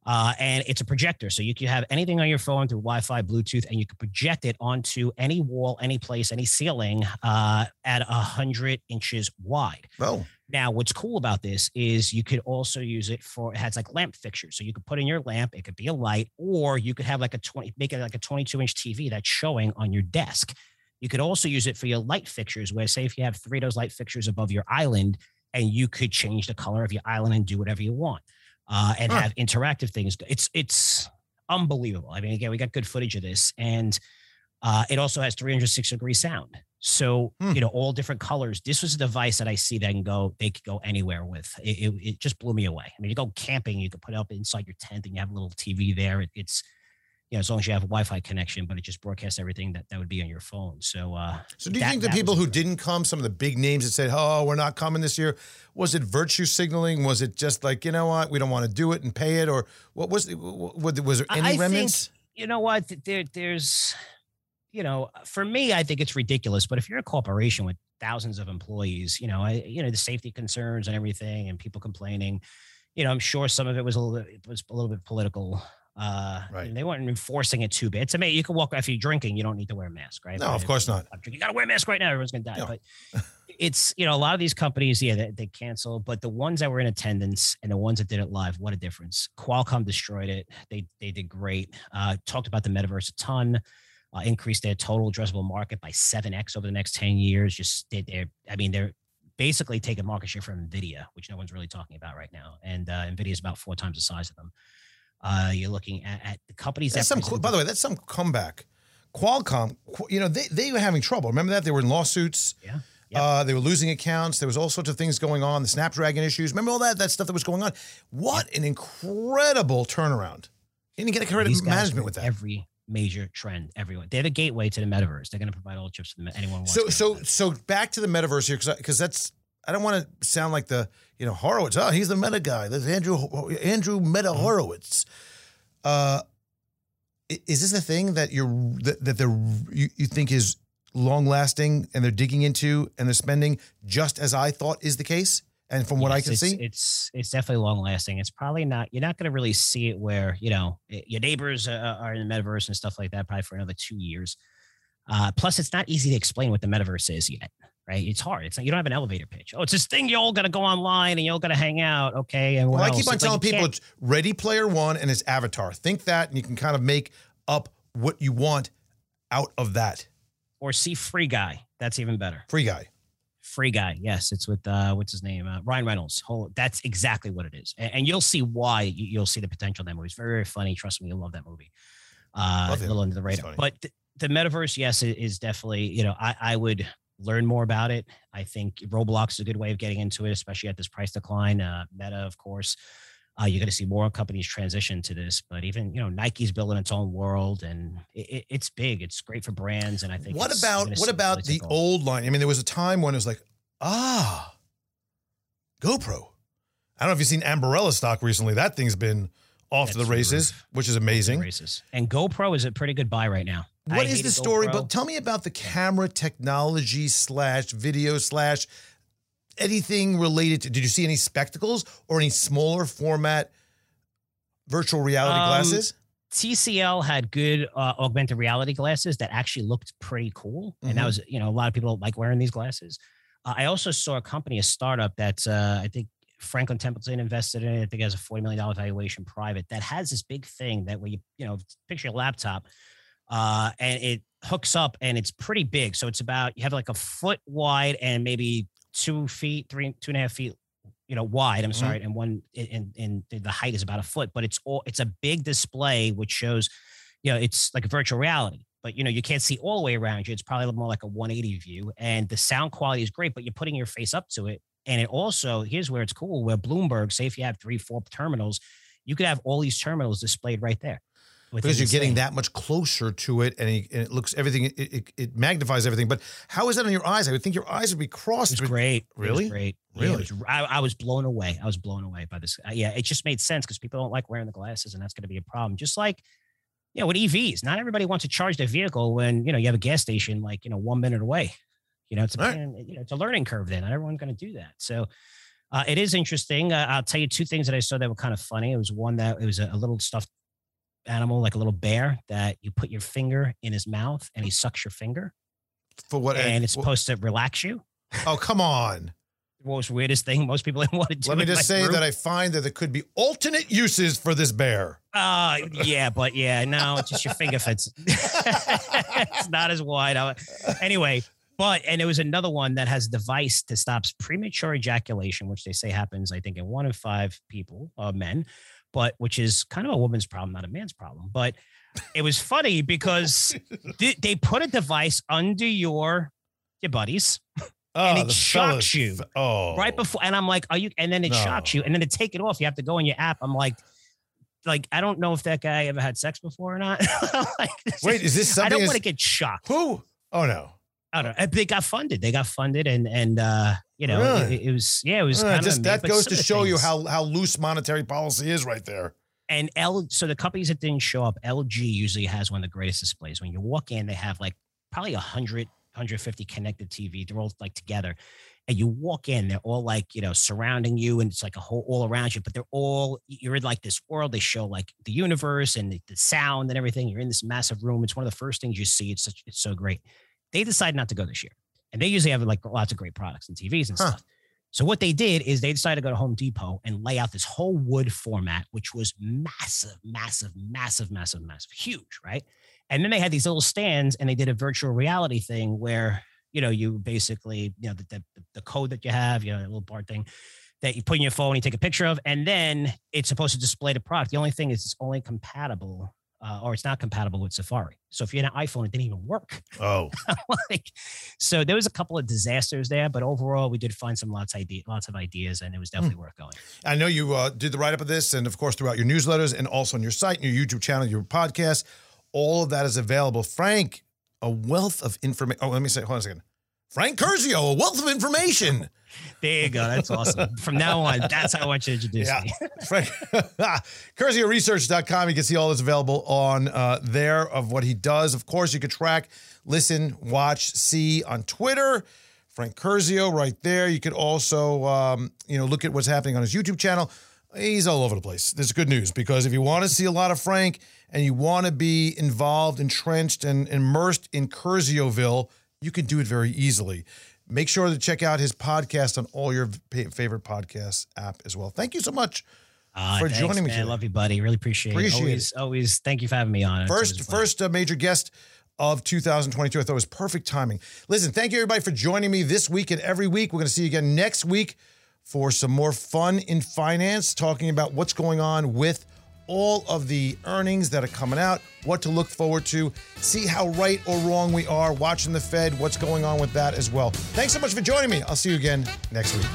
Uh, and it's a projector. So you can have anything on your phone through Wi-Fi, Bluetooth, and you can project it onto any wall, any place, any ceiling uh, at one hundred inches wide. Oh. Now, what's cool about this is you could also use it for, it has like lamp fixtures. So you could put in your lamp, it could be a light, or you could have like a twenty, make it like a twenty-two inch T V that's showing on your desk. You could also use it for your light fixtures where say if you have three of those light fixtures above your island and you could change the color of your island and do whatever you want uh, and huh. have interactive things. It's, it's unbelievable. I mean, again, we got good footage of this and uh, it also has three hundred sixty degree sound. So, hmm. you know, all different colors. This was a device that I see that can go, they could go anywhere with. It, it, it just blew me away. I mean, you go camping, you can put it up inside your tent and you have a little T V there. It, it's, you know, as long as you have a Wi-Fi connection, but it just broadcasts everything that, that would be on your phone. So, uh, so do you that, think the people who didn't come, some of the big names that said, oh, we're not coming this year, was it virtue signaling? Was it just like, you know what, we don't want to do it and pay it? Or what was, was, was there any I remnants? Think, you know what, there, there's... You know, for me, I think it's ridiculous. But if you're a corporation with thousands of employees, you know, I, you know, the safety concerns and everything, and people complaining, you know, I'm sure some of it was a little, it was a little bit political. Uh, right. And they weren't enforcing it too bad. To me, you can walk if you're drinking, you don't need to wear a mask, right? No, but of course not. You got to wear a mask right now. Everyone's gonna die. No. But it's, you know, a lot of these companies, yeah, they, they cancel. But the ones that were in attendance and the ones that did it live, what a difference! Qualcomm destroyed it. They they did great. Uh, talked about the metaverse a ton. Uh, increase their total addressable market by seven X over the next ten years. Just they, they're, I mean, they're basically taking market share from NVIDIA, which no one's really talking about right now. And uh, NVIDIA is about four times the size of them. Uh, you're looking at, at the companies. That's that some, by the way, that's some comeback. Qualcomm, you know, they, they were having trouble. Remember that? They were in lawsuits. Yeah. Yep. Uh, they were losing accounts. There was all sorts of things going on. The Snapdragon issues. Remember all that, that stuff that was going on? What yep. an incredible turnaround. You didn't get a credit management with that. Every major trend, everyone. They're the gateway to the metaverse. They're going to provide all the chips to anyone. Wants so, to so, so back to the metaverse here, because that's. I don't want to sound like the you know Horowitz. Oh, he's the meta guy. There's Andrew Andrew Meta Horowitz. Uh, is this the thing that you're that, that they're you, you think is long lasting and they're digging into and they're spending just as I thought is the case? And from what yes, I can it's, see, it's it's definitely long lasting. It's probably not, you're not going to really see it where, you know, your neighbors uh, are in the metaverse and stuff like that, probably for another two years. Uh, plus, it's not easy to explain what the metaverse is yet, right? It's hard. It's like, you don't have an elevator pitch. Oh, it's this thing. You all got to go online and you all got to hang out. Okay. And well, I keep on it's telling like people it's Ready Player One and it's Avatar. Think that, and you can kind of make up what you want out of that. Or see Free Guy. That's even better. Free Guy. Free Guy. Yes. It's with, uh, what's his name? Uh, Ryan Reynolds. Whole, that's exactly what it is. And, and you'll see why. You'll see the potential in that movie. It's very, very funny. Trust me. You'll love that movie. Uh, love a little under the radar. But th- the metaverse, yes, it is definitely, you know, I, I would learn more about it. I think Roblox is a good way of getting into it, especially at this price decline. Uh, Meta, of course. Uh, you're going to see more companies transition to this, but even, you know, Nike's building its own world and it, it, it's big. It's great for brands. And I think what about, what about the old line? I mean, there was a time when it was like, ah, GoPro. I don't know if you've seen Ambarella stock recently. That thing's been off That's to the races, true. Which is amazing. Races. And GoPro is a pretty good buy right now. What I is the story? GoPro. But tell me about the camera technology slash video slash anything related to, did you see any spectacles or any smaller format virtual reality um, glasses? T C L had good uh, augmented reality glasses that actually looked pretty cool. Mm-hmm. And that was, you know, a lot of people like wearing these glasses. Uh, I also saw a company, a startup that's, uh, I think Franklin Templeton invested in it. I think it has a forty million dollars valuation private that has this big thing that where you, you know, picture your laptop uh, and it hooks up and it's pretty big. So it's about, you have like a foot wide and maybe two feet, three, two and a half feet, you know, wide, I'm mm-hmm. sorry. And one, and, and the height is about a foot, but it's all, it's a big display, which shows, you know, it's like a virtual reality, but you know, you can't see all the way around you. It's probably more like a one eighty view and the sound quality is great, but you're putting your face up to it. And it also, here's where it's cool, where Bloomberg, say if you have three, four terminals, you could have all these terminals displayed right there. Because you're getting thing. that much closer to it, and it looks everything. It, it, it magnifies everything. But how is that on your eyes? I would think your eyes would be crossed. It's great, really, it was great, really. Yeah, was, I, I was blown away. I was blown away by this. Uh, yeah, it just made sense because people don't like wearing the glasses, and that's going to be a problem. Just like, you know, with E Vs, not everybody wants to charge their vehicle when you know you have a gas station like you know one minute away. You know, it's a, right. you know, it's a learning curve. Then not everyone's going to do that. So. Uh, it is interesting. Uh, I'll tell you two things that I saw that were kind of funny. It was one that it was a, a little stuffed animal, like a little bear that you put your finger in his mouth and he sucks your finger for what? And it's supposed to relax you. Oh, come on. The most weirdest thing. Most people didn't want to do. Let me just say that I find that there could be alternate uses for this bear. Uh, yeah, but yeah, no, it's just your finger fits. It's not as wide. Anyway, but, and there was another one that has a device that stops premature ejaculation, which they say happens, I think in one in five people, uh, men. But which is kind of a woman's problem, not a man's problem. But it was funny because th- they put a device under your your buddies, oh, and it shocks you f- oh. right before. And I'm like, are you? And then it no. shocks you, and then to take it off, you have to go in your app. I'm like, like I don't know if that guy ever had sex before or not. Like, wait, is this? Something I don't is- want to get shocked. Who? Oh no. I don't know. They got funded. They got funded, and and uh, you know, really? it, it was yeah, it was yeah, kind just, of that goes to show things. you how how loose monetary policy is right there. And L, so the companies that didn't show up, L G usually has one of the greatest displays. When you walk in, they have like probably one hundred, one hundred fifty connected T V. They're all like together, and you walk in, they're all like you know surrounding you, and it's like a whole all around you. But they're all you're in like this world. They show like the universe and the, the sound and everything. You're in this massive room. It's one of the first things you see. It's such it's so great. They decided not to go this year. And they usually have like lots of great products and T Vs and huh. stuff. So what they did is they decided to go to Home Depot and lay out this whole wood format, which was massive, massive, massive, massive, massive, huge, right? And then they had these little stands and they did a virtual reality thing where, you know, you basically, you know, the the, the code that you have, you know, that little bar thing that you put in your phone, you take a picture of, and then it's supposed to display the product. The only thing is it's only compatible Uh, or it's not compatible with Safari. So if you had an iPhone, it didn't even work. Oh, like so there was a couple of disasters there, but overall we did find some lots of idea, lots of ideas, and it was definitely mm. worth going. I know you uh, did the write up of this, and of course throughout your newsletters, and also on your site, your YouTube channel, your podcast, all of that is available. Frank, a wealth of information. Oh, let me say, hold on a second. Frank Curzio, a wealth of information. There you go. That's awesome. From now on, that's how I want you to introduce yeah. me. Curzio Research dot com. You can see all that's available on uh, there of what he does. Of course, you can track, listen, watch, see on Twitter. Frank Curzio right there. You could also, um, you know, look at what's happening on his YouTube channel. He's all over the place. There's good news, because if you want to see a lot of Frank and you want to be involved, entrenched, and immersed in Curzioville, you can do it very easily. Make sure to check out his podcast on all your favorite podcast app as well. Thank you so much uh, for thanks, joining me today. I love you, buddy. Really appreciate, appreciate it. Always, it. Always. Thank you for having me on. First, first uh, major guest of two thousand twenty-two. I thought it was perfect timing. Listen, thank you everybody for joining me this week and every week. We're going to see you again next week for some more fun in finance, talking about what's going on with all of the earnings that are coming out, what to look forward to, see how right or wrong we are, watching the Fed, what's going on with that as well. Thanks so much for joining me. I'll see you again next week.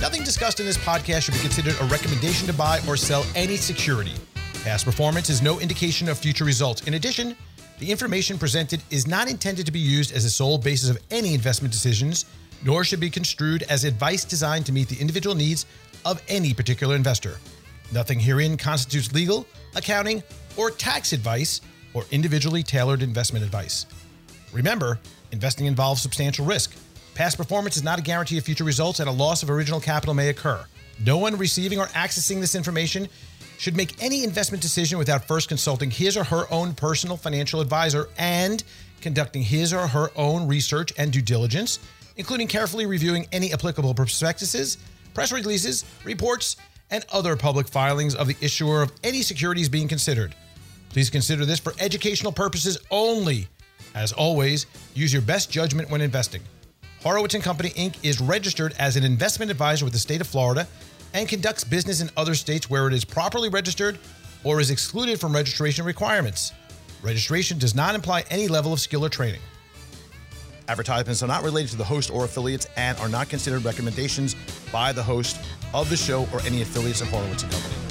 Nothing discussed in this podcast should be considered a recommendation to buy or sell any security. Past performance is no indication of future results. In addition, the information presented is not intended to be used as a sole basis of any investment decisions, nor should be construed as advice designed to meet the individual needs of any particular investor. Nothing herein constitutes legal, accounting, or tax advice or individually tailored investment advice. Remember, investing involves substantial risk. Past performance is not a guarantee of future results, and a loss of original capital may occur. No one receiving or accessing this information should make any investment decision without first consulting his or her own personal financial advisor and conducting his or her own research and due diligence, including carefully reviewing any applicable prospectuses, press releases, reports, and other public filings of the issuer of any securities being considered. Please consider this for educational purposes only. As always, use your best judgment when investing. Horowitz and Company, Incorporated is registered as an investment advisor with the state of Florida and conducts business in other states where it is properly registered or is excluded from registration requirements. Registration does not imply any level of skill or training. Advertisements are not related to the host or affiliates and are not considered recommendations by the host of the show or any affiliates of Horowitz and Company.